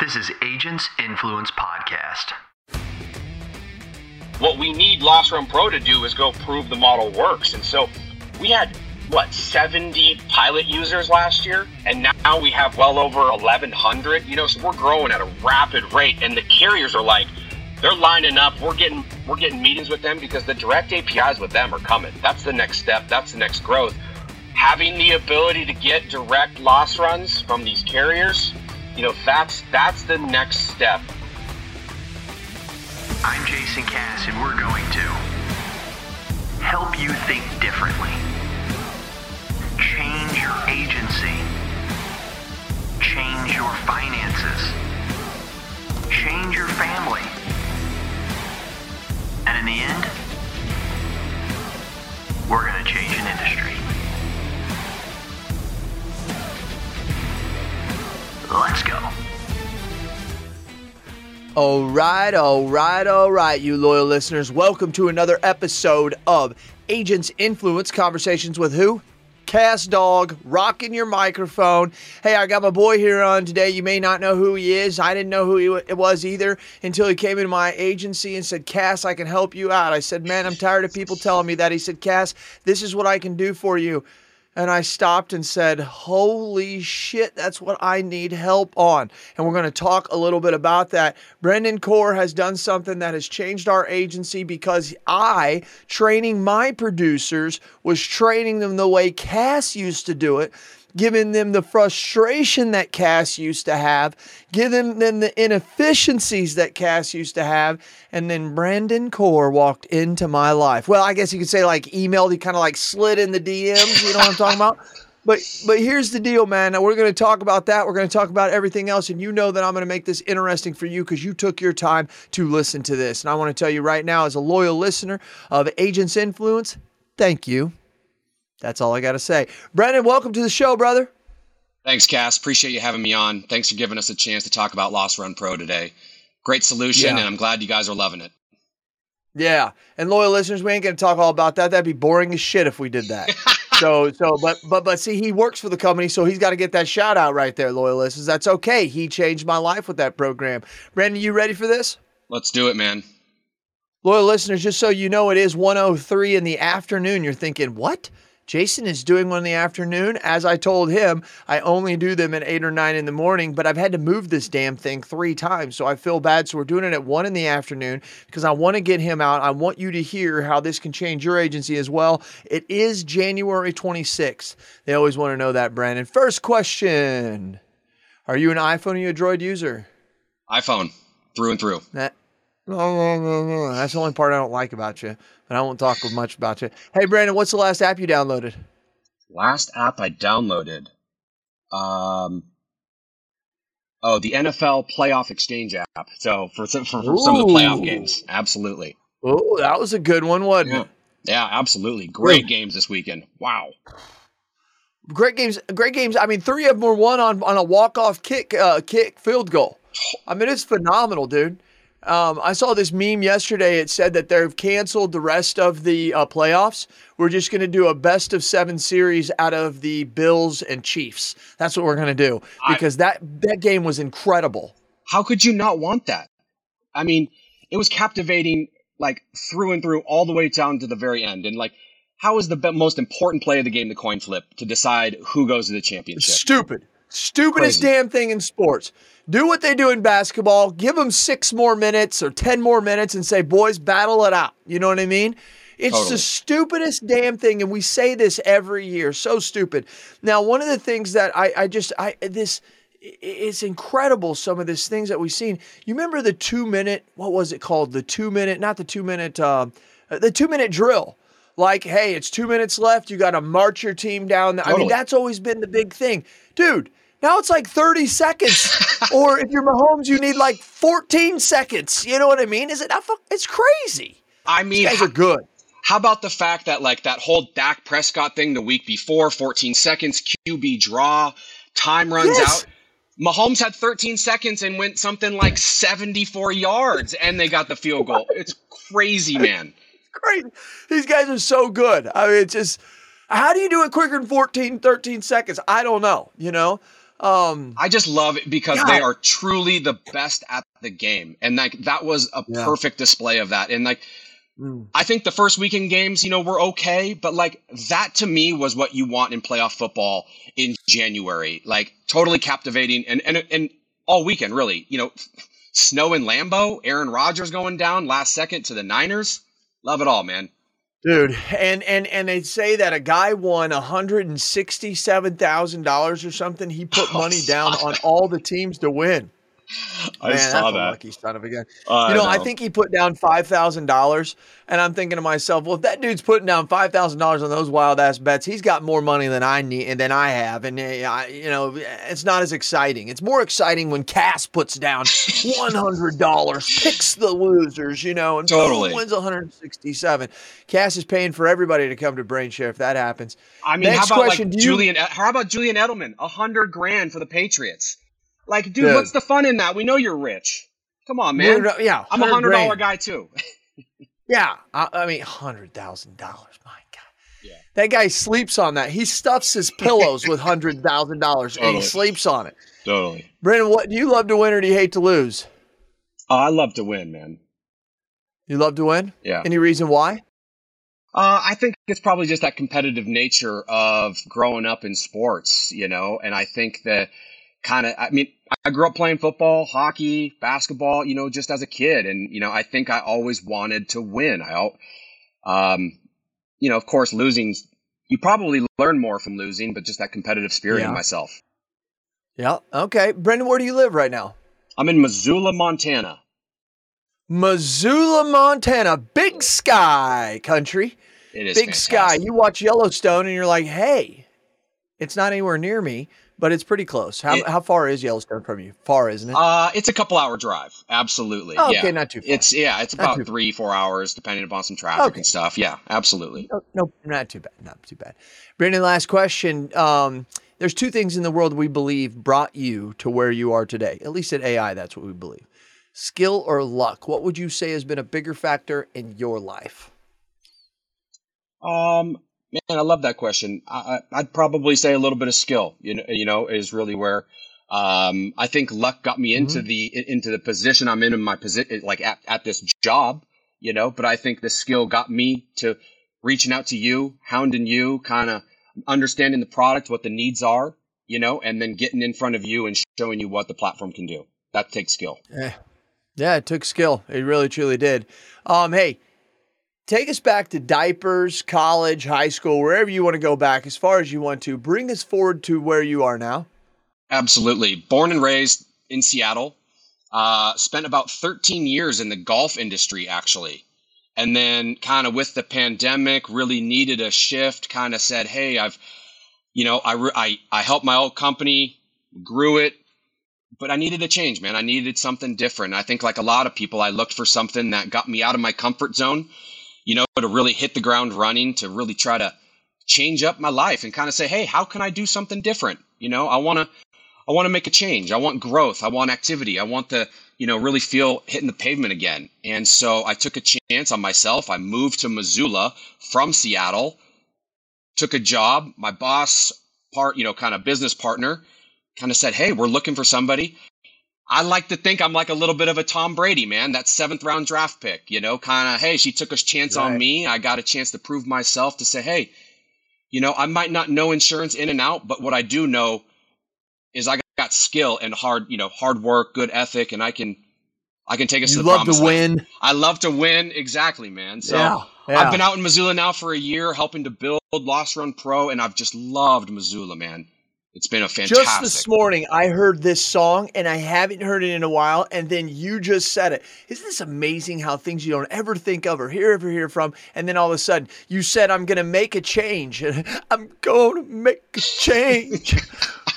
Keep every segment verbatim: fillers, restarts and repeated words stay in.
This is Agents Influence Podcast. What we need Loss Run Pro to do is go prove the model works. And so we had, what, seventy pilot users last year, and now we have well over eleven hundred. You know, so we're growing at a rapid rate, and the carriers are like, they're lining up. We're getting we're getting meetings with them because the direct A P Is with them are coming. That's the next step. That's the next growth. Having the ability to get direct loss runs from these carriers, you know, that's that's the next step. I'm Jason Cass, and we're going to help you think differently, change your agency, change your finances, change your family, and in the end, we're going to change an industry. Let's go. All right, all right, all right, you loyal listeners. Welcome to another episode of Agents Influence Conversations with who? Cass Dog, rocking your microphone. Hey, I got my boy here on today. You may not know who he is. I didn't know who he w- it was either until he came into my agency and said, Cass, I can help you out. I said, man, I'm tired of people telling me that. He said, Cass, this is what I can do for you. And I stopped and said, holy shit, that's what I need help on. And we're going to talk a little bit about that. Brendan Corr has done something that has changed our agency because I, training my producers, was training them the way Cass used to do it, giving them the frustration that Cass used to have, giving them the inefficiencies that Cass used to have, and then Brendan Corr walked into my life. Well, I guess you could say like emailed, he kind of like slid in the D Ms, you know what I'm talking about? But but here's the deal, man. Now, we're going to talk about that. We're going to talk about everything else. And you know that I'm going to make this interesting for you because you took your time to listen to this. And I want to tell you right now, as a loyal listener of Agents Influence, thank you. That's all I got to say. Brendan, welcome to the show, brother. Thanks, Cass. Appreciate you having me on. Thanks for giving us a chance to talk about Loss Run Pro today. Great solution, yeah. And I'm glad you guys are loving it. Yeah, and loyal listeners, we ain't going to talk all about that. That'd be boring as shit if we did that. So, so, but, but, but see, he works for the company, so he's got to get that shout out right there, loyal listeners. That's okay. He changed my life with that program. Brendan, you ready for this? Let's do it, man. Loyal listeners, just so you know, it is one oh three in the afternoon. You're thinking, what? Jason is doing one in the afternoon. As I told him, I only do them at eight or nine in the morning, but I've had to move this damn thing three times, so I feel bad. So we're doing it at one in the afternoon because I want to get him out. I want you to hear how this can change your agency as well. It is January twenty-sixth. They always want to know that, Brandon. First question. Are you an iPhone or are you a Droid user? iPhone, through and through. That- That's the only part I don't like about you, and I won't talk much about you. Hey, Brandon, what's the last app you downloaded? Last app I downloaded? Um, oh, the N F L Playoff Exchange app. So for some, for, for some of the playoff games, absolutely. Oh, that was a good one, wasn't yeah. it? Yeah, absolutely. Great Ooh. games this weekend. Wow. Great games. Great games. I mean, three of them were won on, on a walk-off kick, uh, kick field goal. I mean, it's phenomenal, dude. Um, I saw this meme yesterday. It said that they've canceled the rest of the uh, playoffs. We're just going to do a best of seven series out of the Bills and Chiefs. That's what we're going to do because I, that, that game was incredible. How could you not want that? I mean, it was captivating like through and through all the way down to the very end. And like, how is the most important play of the game, the coin flip, to decide who goes to the championship? Stupid. Stupidest Crazy. damn thing in sports. Do what they do in basketball. Give them six more minutes or ten more minutes and say, boys, battle it out. You know what I mean? It's totally. The stupidest damn thing. And we say this every year. So stupid. Now, one of the things that I, I just, I, this, it's incredible. Some of these things that we've seen. You remember the two minute, what was it called? The two minute, not the two minute, uh, the two minute drill. Like, hey, it's two minutes left. You got to march your team down. The, totally. I mean, that's always been the big thing, dude. Now it's like thirty seconds, or if you're Mahomes, you need like fourteen seconds. You know what I mean? Is it not? Fuck, it's crazy. I mean, these guys how, are good. How about the fact that like that whole Dak Prescott thing the week before, fourteen seconds, Q B draw, time runs yes. out. Mahomes had thirteen seconds and went something like seventy-four yards, and they got the field goal. It's crazy, man. It's crazy. These guys are so good. I mean, it's just how do you do it quicker than fourteen, thirteen seconds? I don't know. You know. Um, I just love it because yeah. they are truly the best at the game. And like, that was a yeah. perfect display of that. And like, mm. I think the first weekend games, you know, were okay, but like that to me was what you want in playoff football in January, like totally captivating. And, and, and all weekend really, you know, snow in Lambeau, Aaron Rodgers going down last second to the Niners. Love it all, man. Dude, and and and they'd say that a guy won one hundred sixty-seven thousand dollars or something. He put money down on all the teams to win. I Man, saw that's that. A lucky son of a gun. Uh, you know, I, know, I think he put down five thousand dollars, and I'm thinking to myself, well, if that dude's putting down five thousand dollars on those wild-ass bets, he's got more money than I need and than I have, and, uh, I, you know, it's not as exciting. It's more exciting when Cass puts down one hundred dollars, picks the losers, you know, and totally wins one hundred sixty-seven. Cass is paying for everybody to come to Brain Share if that happens. I mean, Next how about question, like, you- Julian? How about Julian Edelman? one hundred grand for the Patriots. Like, dude, dude, what's the fun in that? We know you're rich. Come on, man. We're, yeah, I'm a hundred dollar guy too. yeah, I, I mean, hundred thousand dollars. My God, yeah. That guy sleeps on that. He stuffs his pillows with hundred thousand dollars totally. and he sleeps on it. Totally. Brendan, what do you love to win or do you hate to lose? Oh, I love to win, man. You love to win? Yeah. Any reason why? Uh, I think it's probably just that competitive nature of growing up in sports, you know, and I think that. Kind of, I mean, I grew up playing football, hockey, basketball, you know, just as a kid. And, you know, I think I always wanted to win. I, um, you know, of course, losing, you probably learn more from losing, but just that competitive spirit yeah. in myself. Yeah. Okay. Brendan, where do you live right now? I'm in Missoula, Montana. Missoula, Montana, big sky country. It is big fantastic. Sky. You watch Yellowstone and you're like, hey, it's not anywhere near me. But it's pretty close. How it, how far is Yellowstone from you? Far, isn't it? Uh, it's a couple hour drive. Absolutely. Oh, okay, yeah. Not too far. It's yeah, it's not about three, four hours, depending upon some traffic okay. and stuff. Yeah, absolutely. No, no, not too bad. Not too bad. Brendan, last question. Um, there's two things in the world we believe brought you to where you are today. At least at A I, that's what we believe. Skill or luck? What would you say has been a bigger factor in your life? Um. Man, I love that question. I, I'd probably say a little bit of skill, you know, you know, is really where um, I think luck got me into mm-hmm. the into the position I'm in in my position, like at, at this job, you know. But I think the skill got me to reaching out to you, hounding you, kind of understanding the product, what the needs are, you know, and then getting in front of you and showing you what the platform can do. That takes skill. Yeah, yeah, it took skill. It really, truly did. Um, hey. Take us back to diapers, college, high school, wherever you want to go back, as far as you want to. Bring us forward to where you are now. Absolutely. Born and raised in Seattle. Uh, spent about thirteen years in the golf industry, actually. And then kind of with the pandemic, really needed a shift, kind of said, hey, I've, you know, I, re- I, I helped my old company, grew it, but I needed a change, man. I needed something different. I think like a lot of people, I looked for something that got me out of my comfort zone. You know, to really hit the ground running, to really try to change up my life and kind of say, hey, how can I do something different? You know, I want to, I want to make a change. I want growth. I want activity. I want to, you know, really feel hitting the pavement again. And so I took a chance on myself. I moved to Missoula from Seattle, took a job. My boss part, you know, kind of business partner kind of said, hey, we're looking for somebody. I like to think I'm like a little bit of a Tom Brady, man, that seventh round draft pick, you know, kind of, hey, she took a chance right. on me. I got a chance to prove myself to say, hey, you know, I might not know insurance in and out, but what I do know is I got skill and hard, you know, hard work, good ethic, and I can, I can take us you to the promised land. You love to win. I love to win. Exactly, man. So yeah, yeah. I've been out in Missoula now for a year helping to build Loss Run Pro, and I've just loved Missoula, man. It's been a fantastic. Just this morning, I heard this song, and I haven't heard it in a while, and then you just said it. Isn't this amazing how things you don't ever think of or hear ever hear from, and then all of a sudden, you said, I'm going to make a change. And I'm going to make a change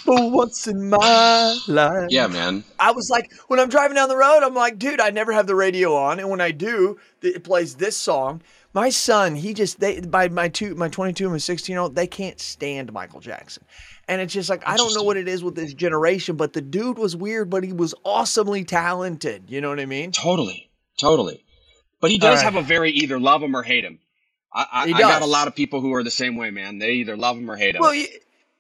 for once in my life. Yeah, man. I was like, when I'm driving down the road, I'm like, dude, I never have the radio on, and when I do, it plays this song. My son, he just, they by my two, my twenty-two and my sixteen-year-old, they can't stand Michael Jackson. And it's just like, I don't know what it is with this generation, but the dude was weird, but he was awesomely talented. You know what I mean? Totally. Totally. But he does right. have a very either love him or hate him. I, I, I got a lot of people who are the same way, man. They either love him or hate him. Well,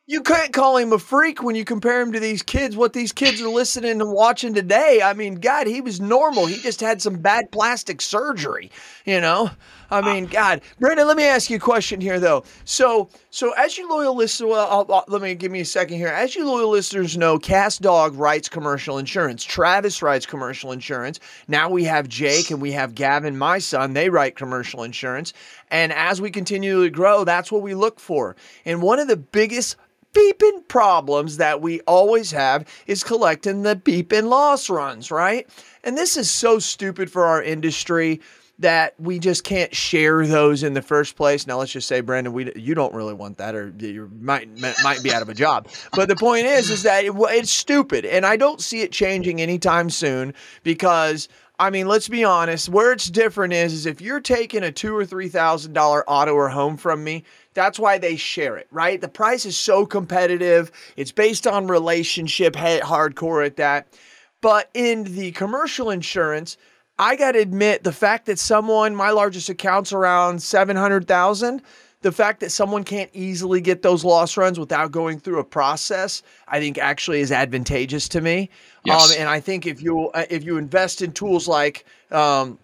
You can't call him a freak when you compare him to these kids, what these kids are listening and watching today. I mean, God, he was normal. He just had some bad plastic surgery, you know? I mean, God. Brendan, let me ask you a question here, though. So so as you loyal listeners, well, I'll, I'll, let me give me a second here. As you loyal listeners know, Cass Dog writes commercial insurance. Travis writes commercial insurance. Now we have Jake and we have Gavin, my son. They write commercial insurance. And as we continue to grow, that's what we look for. And one of the biggest beeping problems that we always have is collecting the beeping loss runs, right? And this is so stupid for our industry that we just can't share those in the first place. Now, let's just say, Brendan, we you don't really want that, or you might might be out of a job. But the point is, is that it, it's stupid, and I don't see it changing anytime soon because, I mean, let's be honest. Where it's different is, is if you're taking a two or three thousand dollar auto or home from me. That's why they share it, right? The price is so competitive. It's based on relationship, hardcore at that. But in the commercial insurance, I got to admit the fact that someone, my largest account's around seven hundred thousand dollars, the fact that someone can't easily get those loss runs without going through a process, I think actually is advantageous to me. Yes. Um, and I think if you if you invest in tools like um,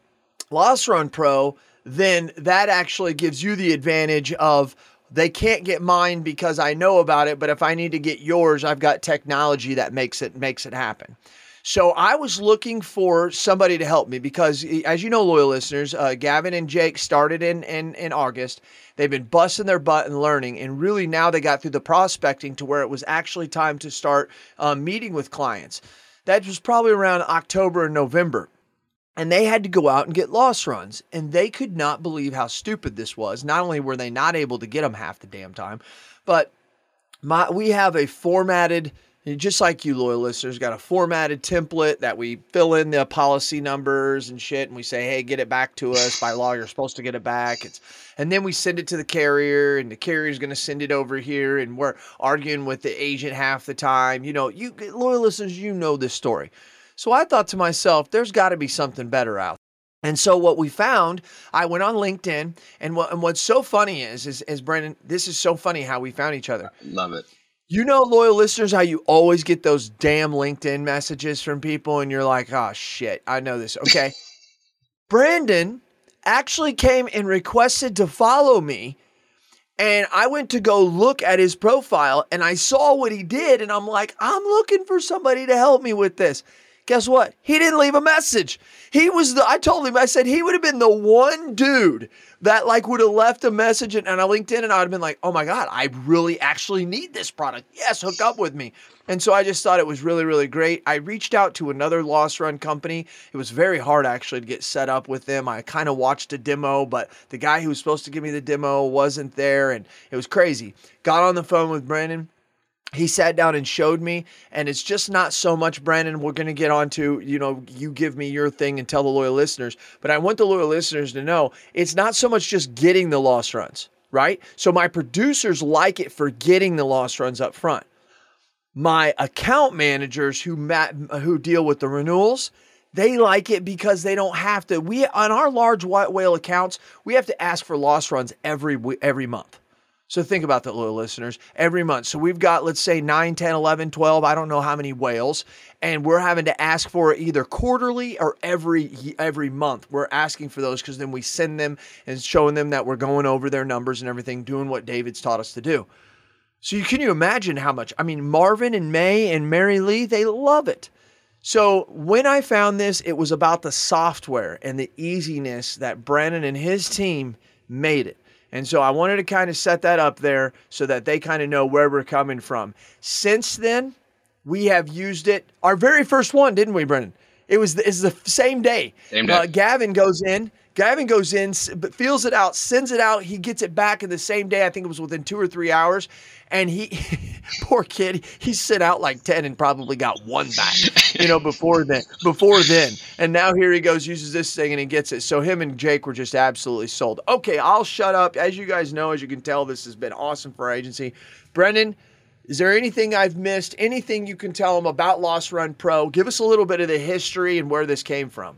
Loss Run Pro, then that actually gives you the advantage of they can't get mine because I know about it, but if I need to get yours, I've got technology that makes it makes it happen. So I was looking for somebody to help me because, as you know, loyal listeners, uh, Gavin and Jake started in, in in August. They've been busting their butt and learning, and really now they got through the prospecting to where it was actually time to start uh, meeting with clients. That was probably around October and November. And they had to go out and get loss runs. And they could not believe how stupid this was. Not only were they not able to get them half the damn time, but my, we have a formatted, just like you loyal listeners, got a formatted template that we fill in the policy numbers and shit. And we say, hey, get it back to us. By law, you're supposed to get it back. It's, and then we send it to the carrier and the carrier's going to send it over here. And we're arguing with the agent half the time. You know, you loyal listeners, you know this story. So I thought to myself, there's got to be something better out there. And so what we found, I went on LinkedIn, and, what, and what's so funny is, is, is Brendan, this is so funny how we found each other. Love it. You know, loyal listeners, how you always get those damn LinkedIn messages from people, and you're like, oh, shit, I know this. Okay. Brendan actually came and requested to follow me, and I went to go look at his profile, and I saw what he did, and I'm like, I'm looking for somebody to help me with this. Guess what? He didn't leave a message. He was the, I told him, I said, he would have been the one dude that like would have left a message and, and I linked in and I would have been like, oh my God, I really actually need this product. Yes. Hook up with me. And so I just thought it was really, really great. I reached out to another loss run company. It was very hard actually to get set up with them. I kind of watched a demo, but the guy who was supposed to give me the demo wasn't there. And it was crazy. Got on the phone with Brendan. He sat down and showed me, and it's just not so much, Brendan, we're going to get on to, you know, you give me your thing and tell the loyal listeners, but I want the loyal listeners to know it's not so much just getting the loss runs, right? So my producers like it for getting the loss runs up front. My account managers who mat, who deal with the renewals, they like it because they don't have to. We, on our large white whale accounts, we have to ask for loss runs every every month. So think about that, loyal listeners, every month. So we've got, let's say, nine, ten, eleven, twelve, I don't know how many whales, and we're having to ask for it either quarterly or every every month. We're asking for those because then we send them and showing them that we're going over their numbers and everything, doing what David's taught us to do. So you, can you imagine how much? I mean, Marvin and May and Mary Lee, they love it. So when I found this, it was about the software and the easiness that Brendan and his team made it. And so I wanted to kind of set that up there so that they kind of know where we're coming from. Since then, we have used it. Our very first one, didn't we, Brendan? It was the, it's the same day. Same day. Uh, Gavin goes in. Gavin goes in, but feels it out, sends it out. He gets it back in the same day. I think it was within two or three hours. And he, poor kid, he sent out like ten and probably got one back, you know, before then, before then. And now here he goes, uses this thing and he gets it. So him and Jake were just absolutely sold. Okay. I'll shut up. As you guys know, as you can tell, this has been awesome for our agency. Brendan, is there anything I've missed? Anything you can tell them about Loss Run Pro? Give us a little bit of the history and where this came from.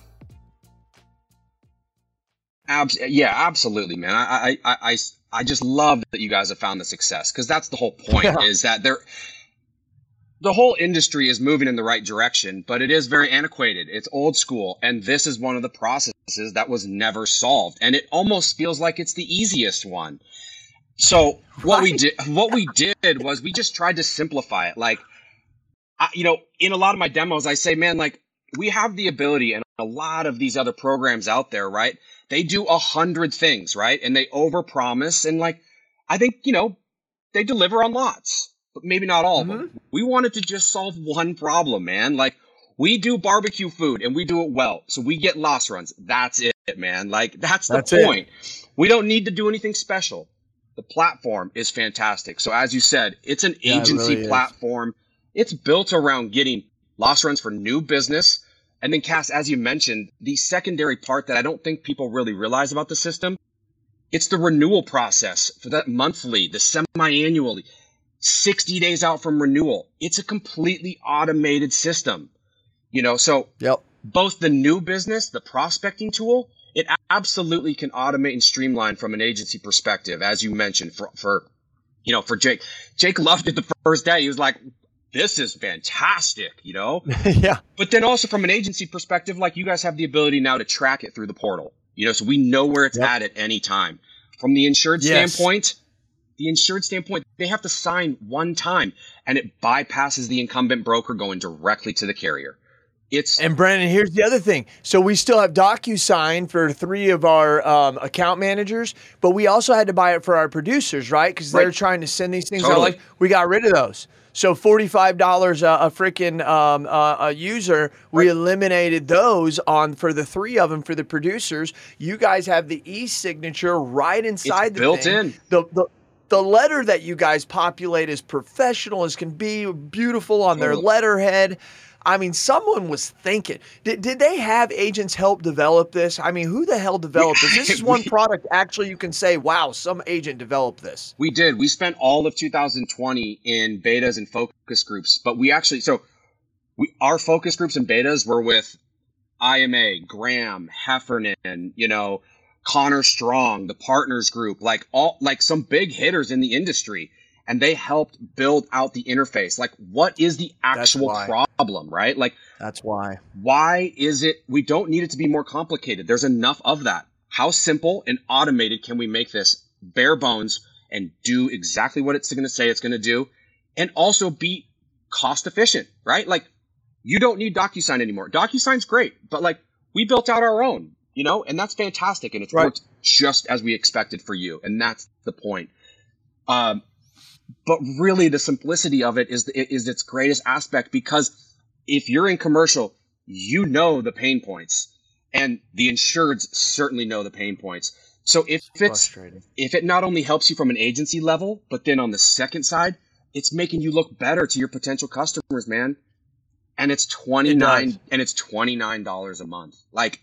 Abs- yeah, absolutely, man. I, I, I, I just love that you guys have found the success, because that's the whole point, yeah. is that there, the whole industry is moving in the right direction, but it is very antiquated. It's old school. And this is one of the processes that was never solved. And it almost feels like it's the easiest one. So what right. we did, what we did was we just tried to simplify it. Like, I, you know, in a lot of my demos, I say, man, like, we have the ability, and a lot of these other programs out there, right? They do a hundred things, right? And they overpromise. And like, I think, you know, they deliver on lots, but maybe not all mm-hmm. of them. We wanted to just solve one problem, man. Like, we do barbecue food and we do it well. So we get loss runs. That's it, man. Like, that's the that's point. It. We don't need to do anything special. The platform is fantastic. So as you said, it's an yeah, agency it really platform. Is. It's built around getting loss runs for new business. And then, Cass, as you mentioned, the secondary part that I don't think people really realize about the system, it's the renewal process for that monthly, the semi-annually, sixty days out from renewal. It's a completely automated system, you know, so yep. both the new business, the prospecting tool, it absolutely can automate and streamline from an agency perspective, as you mentioned, for, for you know, for Jake. Jake loved it the first day. He was like, this is fantastic, you know? yeah. But then also from an agency perspective, like, you guys have the ability now to track it through the portal, you know, so we know where it's yep. at at any time. From the insured yes. standpoint, the insured standpoint, they have to sign one time, and it bypasses the incumbent broker going directly to the carrier. It's and Brendan, here's the other thing. So we still have DocuSign for three of our um, account managers, but we also had to buy it for our producers, right? Because right. they're trying to send these things totally. out. Like, we got rid of those. So forty-five dollars a, a freaking um, uh, a user, we right. eliminated those on for the three of them for the producers. You guys have the e-signature right inside it's the built thing. in. The, the the letter that you guys populate is professional as can be, beautiful on their letterhead. I mean, someone was thinking. Did did they have agents help develop this? I mean, who the hell developed this? This is one product, actually, you can say, wow, some agent developed this. We did. We spent all of two thousand twenty in betas and focus groups. But we actually – so we our focus groups and betas were with I M A, Graham, Heffernan, you know, Connor Strong, the Partners Group, like all like some big hitters in the industry. And they helped build out the interface. Like, what is the actual problem, right? Like, that's why. Why is it we don't need it to be more complicated? There's enough of that. How simple and automated can we make this bare bones and do exactly what it's going to say it's going to do, and also be cost efficient, right? Like, you don't need DocuSign anymore. DocuSign's great, but like, we built out our own, you know, and that's fantastic, and it's right. worked just as we expected for you, and that's the point. Um, But really, the simplicity of it is is its greatest aspect, because if you're in commercial, you know the pain points, and the insureds certainly know the pain points. So if it's if it not only helps you from an agency level, but then on the second side, it's making you look better to your potential customers, man. And it's twenty-nine dollars and it's twenty-nine dollars a month. Like,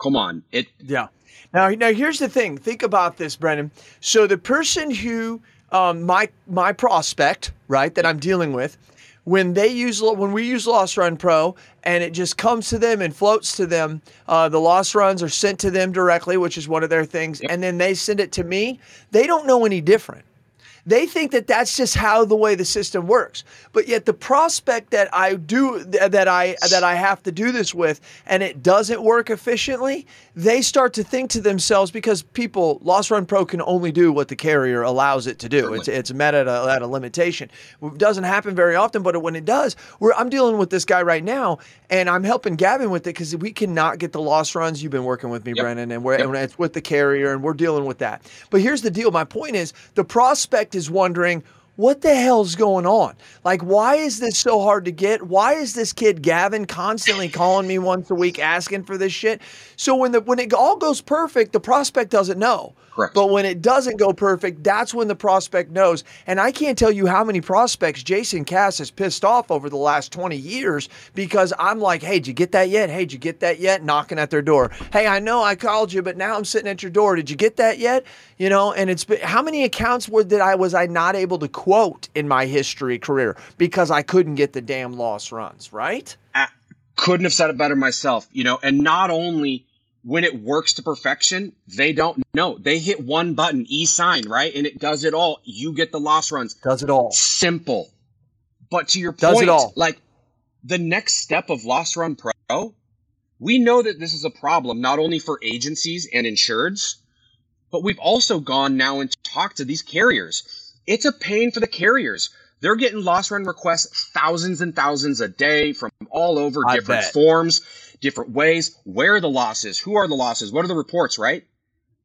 come on, it yeah. Now, now here's the thing. Think about this, Brendan. So the person who Um, my my prospect, right, that I'm dealing with, when they use when we use Loss Run Pro and it just comes to them and floats to them, uh, the loss runs are sent to them directly, which is one of their things, yep. and then they send it to me. They don't know any different. They think that that's just how the way the system works. But yet the prospect that I do that I that I have to do this with, and it doesn't work efficiently, they start to think to themselves, because people, Loss Run Pro can only do what the carrier allows it to do. Certainly. It's it's met at a, at a limitation. It doesn't happen very often, but when it does, we're, I'm dealing with this guy right now, and I'm helping Gavin with it because we cannot get the loss runs. You've been working with me, yep. Brendan, and, we're, yep. and it's with the carrier, and we're dealing with that. But here's the deal. My point is the prospect is wondering, what the hell's going on? Like, why is this so hard to get? Why is this kid Gavin constantly calling me once a week asking for this shit? So when the when it all goes perfect, the prospect doesn't know. Correct. But when it doesn't go perfect, that's when the prospect knows. And I can't tell you how many prospects Jason Cass has pissed off over the last twenty years because I'm like, hey, did you get that yet? Hey, did you get that yet? Knocking at their door. Hey, I know I called you, but now I'm sitting at your door. Did you get that yet? You know, and it's been, how many accounts were that I was I not able to quote in my history career because I couldn't get the damn loss runs, right? I couldn't have said it better myself, you know, and not only when it works to perfection, they don't know. They hit one button, e-sign, right? And it does it all. You get the loss runs. Does it all. Simple. But to your does point, it all. Like the next step of Loss Run Pro, we know that this is a problem not only for agencies and insureds, but we've also gone now and talked to these carriers. It's a pain for the carriers. They're getting loss run requests thousands and thousands a day from all over, I different bet. forms, different ways. Where are the losses? Who are the losses? What are the reports, right?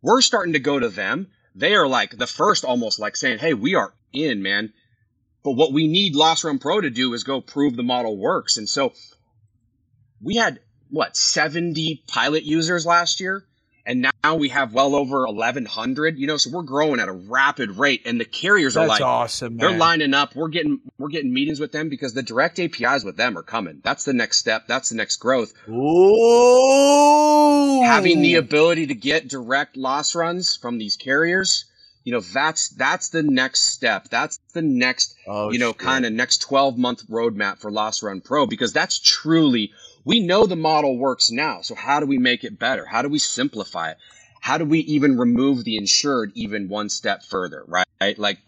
We're starting to go to them. They are like the first, almost like saying, hey, we are in, man. But what we need Loss Run Pro to do is go prove the model works. And so we had, what, seventy pilot users last year? And now we have well over eleven hundred, you know, so we're growing at a rapid rate. And the carriers That's are like, awesome, man. They're lining up. We're getting we're getting meetings with them because the direct A P Is with them are coming. That's the next step. That's the next growth. Ooh. Having the ability to get direct loss runs from these carriers, you know, that's that's the next step. That's the next, oh, you know, kind of next twelve-month roadmap for Loss Run Pro, because that's truly – we know the model works now, so how do we make it better? How do we simplify it? How do we even remove the insured even one step further, right? Like,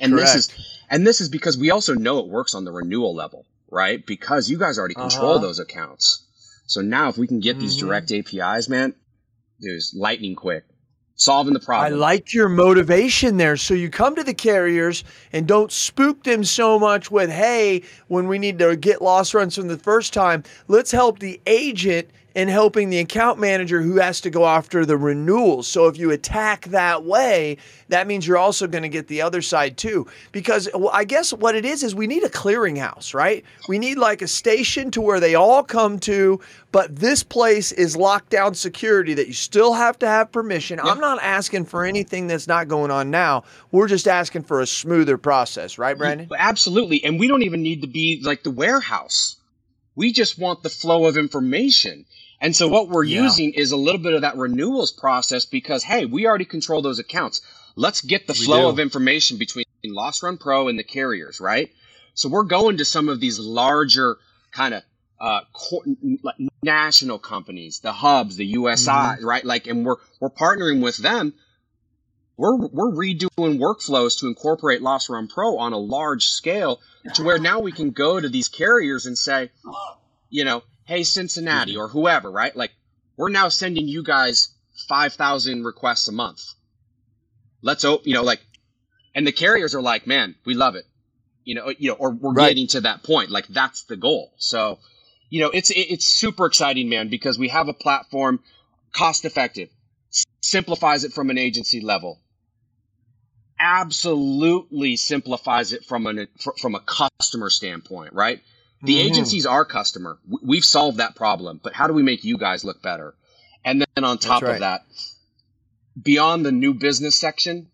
and Correct. this is and this is because we also know it works on the renewal level, right? Because you guys already control uh-huh. those accounts. So now if we can get mm-hmm. these direct A P Is, man, there's lightning quick. Solving the problem. I like your motivation there. So you come to the carriers and don't spook them so much with, hey, when we need to get loss runs from the first time, let's help the agent in helping the account manager who has to go after the renewals. So if you attack that way, that means you're also going to get the other side too. Because I guess what it is is we need a clearinghouse, right? We need like a station to where they all come to, but this place is lockdown security that you still have to have permission. Yep. I'm not asking for anything that's not going on now. We're just asking for a smoother process, right, Brendan? Absolutely. And we don't even need to be like the warehouse. We just want the flow of information. And so what we're yeah. using is a little bit of that renewals process because, hey, we already control those accounts. Let's get the we flow do. of information between Loss Run Pro and the carriers, right? So we're going to some of these larger kind of uh, national companies, the hubs, the U S I, mm-hmm. right? Like, and we're we're partnering with them. We're we're redoing workflows to incorporate Loss Run Pro on a large scale to where now we can go to these carriers and say, you know, hey, Cincinnati or whoever, right? Like, we're now sending you guys five thousand requests a month. Let's, op- you know, like, and the carriers are like, man, we love it. You know, you know, or we're right. getting to that point. Like, that's the goal. So, you know, it's, it's super exciting, man, because we have a platform, cost effective, simplifies it from an agency level, absolutely simplifies it from an, from a customer standpoint, right? The agency's our customer. We've solved that problem, but how do we make you guys look better? And then on top right. of that, beyond the new business section,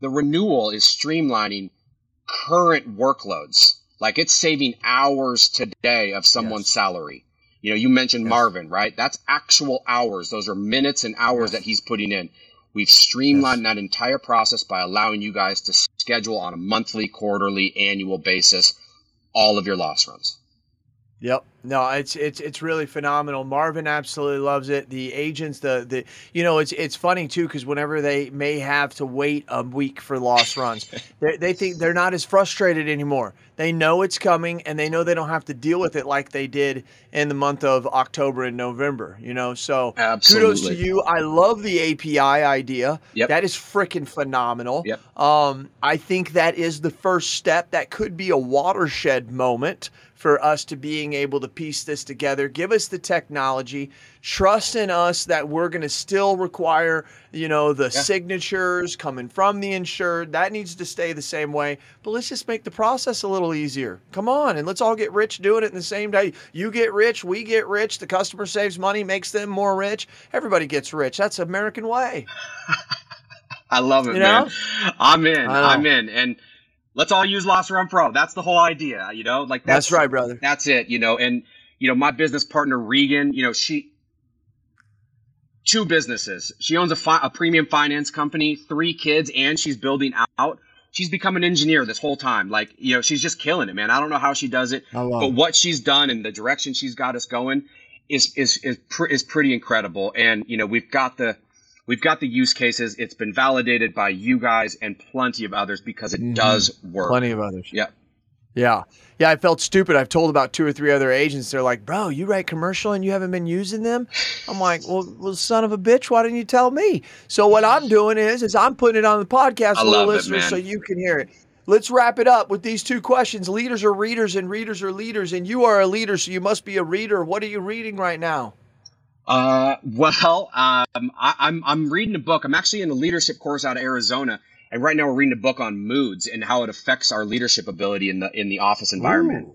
the renewal is streamlining current workloads. Like, it's saving hours today of someone's yes. salary. You know, you mentioned yes. Marvin, right? That's actual hours. Those are minutes and hours yes. that he's putting in. We've streamlined yes. that entire process by allowing you guys to schedule on a monthly, quarterly, annual basis all of your loss runs. Yep. No, it's it's it's really phenomenal. Marvin absolutely loves it. The agents, the the you know, it's it's funny too because whenever they may have to wait a week for loss runs, they they think they're not as frustrated anymore. They know it's coming and they know they don't have to deal with it like they did in the month of October and November. You know, so absolutely. Kudos to you. I love the A P I idea. Yep. That is freaking phenomenal. Yep. Um, I think that is the first step. That could be a watershed moment for us to being able to piece this together. Give us the technology, trust in us that we're going to still require, you know, the yeah. signatures coming from the insured. That needs to stay the same way, but let's just make the process a little easier. Come on, and let's all get rich doing it in the same day. You get rich, we get rich, the customer saves money, makes them more rich. Everybody gets rich. That's American way. I love it, you know? Man. I'm in. I'm in. And let's all use Loss Run Pro. That's the whole idea, you know? Like that's, that's right, brother. That's it, you know? And, you know, my business partner, Regan, you know, she – two businesses. She owns a, fi- a premium finance company, three kids, and she's building out. She's become an engineer this whole time. Like, you know, she's just killing it, man. I don't know how she does it. I love but it. What she's done and the direction she's got us going is is is, pr- is pretty incredible. And, you know, we've got the – We've got the use cases. It's been validated by you guys and plenty of others because it mm-hmm. does work. Plenty of others. Yeah. Yeah. Yeah. I felt stupid. I've told about two or three other agents. They're like, bro, you write commercial and you haven't been using them. I'm like, well, well son of a bitch, why didn't you tell me? So what I'm doing is, is I'm putting it on the podcast for the listeners so you can hear it. Let's wrap it up with these two questions. Leaders are readers and readers are leaders. And you are a leader, so you must be a reader. What are you reading right now? Uh, well, um, I, I'm, I'm reading a book. I'm actually in a leadership course out of Arizona. And right now we're reading a book on moods and how it affects our leadership ability in the, in the office environment. Ooh.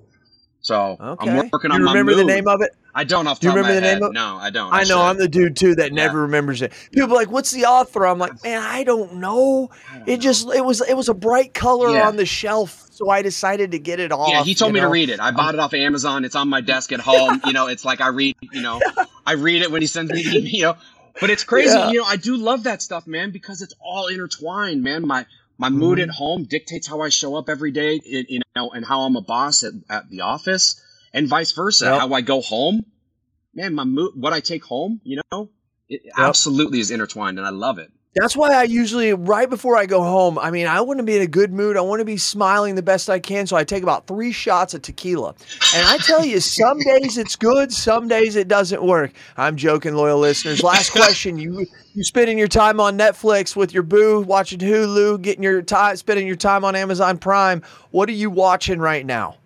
So okay. I'm working on my mood. Do you remember the name of it? I don't off the top of my head. Do you remember the name of it? No, I don't. I, I know. Should. I'm the dude too that never yeah. remembers it. People are like, what's the author? I'm like, man, I don't know. I don't it know. just it was it was a bright color yeah. on the shelf, so I decided to get it off. Yeah, he told me know? to read it. I bought um, it off of Amazon. It's on my desk at home. You know, it's like I read. You know, I read it when he sends me the email. But it's crazy. Yeah. You know, I do love that stuff, man, because it's all intertwined, man. My my mm. mood at home dictates how I show up every day. It, you know, and how I'm a boss at, at the office. And vice versa, yep. how I go home, man, my mood, what I take home, you know, it yep. absolutely is intertwined, and I love it. That's why I usually, right before I go home, I mean, I want to be in a good mood. I want to be smiling the best I can. So I take about three shots of tequila. And I tell you, some days it's good. Some days it doesn't work. I'm joking, loyal listeners. Last question. You you spending your time on Netflix with your boo, watching Hulu, getting your time, spending your time on Amazon Prime. What are you watching right now?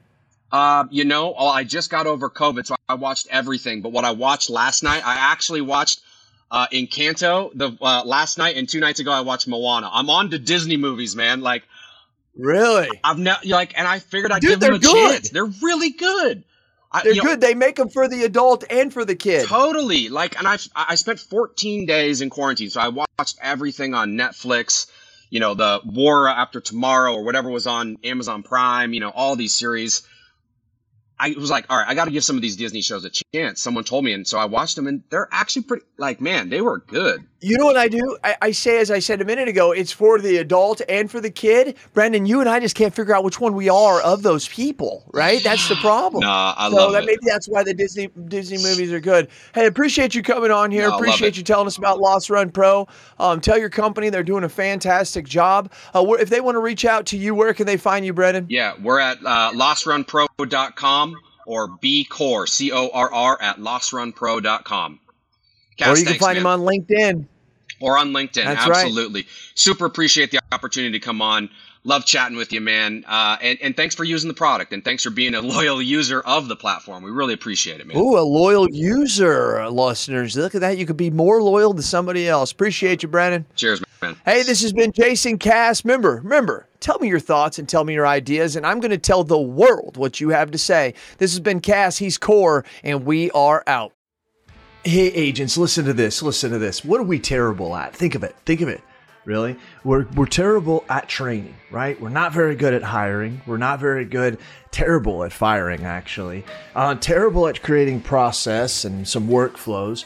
Uh, you know, oh, I just got over COVID, so I watched everything. But what I watched last night, I actually watched uh, Encanto the uh, last night, and two nights ago I watched Moana. I'm on to Disney movies, man. Like, really? I've never like, and I figured I'd Dude, give them a good. chance. They're really good. I, they're good. Know, they make them for the adult and for the kid. Totally. Like, and I I spent fourteen days in quarantine, so I watched everything on Netflix. You know, the War After Tomorrow or whatever was on Amazon Prime. You know, all these series. I was like, all right, I got to give some of these Disney shows a chance. Someone told me, and so I watched them, and they're actually pretty – like, man, they were good. You know what I do? I, I say, as I said a minute ago, it's for the adult and for the kid. Brendan, you and I just can't figure out which one we are of those people, right? That's the problem. No, I so love that, it. So maybe that's why the Disney Disney movies are good. Hey, appreciate you coming on here. No, appreciate you telling us about Loss Run Pro. Um, tell your company they're doing a fantastic job. Uh, if they want to reach out to you, where can they find you, Brendan? Yeah, we're at uh, loss run pro dot com. Or bcorr, C O R R, at loss run pro dot com. Cass, or you can thanks, find man. him on LinkedIn. Or on LinkedIn, That's absolutely. Right. Super appreciate the opportunity to come on. Love chatting with you, man. Uh, and, and thanks for using the product, and thanks for being a loyal user of the platform. We really appreciate it, man. Ooh, a loyal user, listeners. Look at that. You could be more loyal to somebody else. Appreciate you, Brendan. Cheers, man. Hey, this has been Jason Cass. Remember, remember, tell me your thoughts and tell me your ideas, and I'm going to tell the world what you have to say. This has been Cass. He's Corr, and we are out. Hey, agents, listen to this. Listen to this. What are we terrible at? Think of it. Think of it. Really? We're we're terrible at training, right? We're not very good at hiring. We're not very good, terrible at firing, actually. Uh, terrible at creating process and some workflows.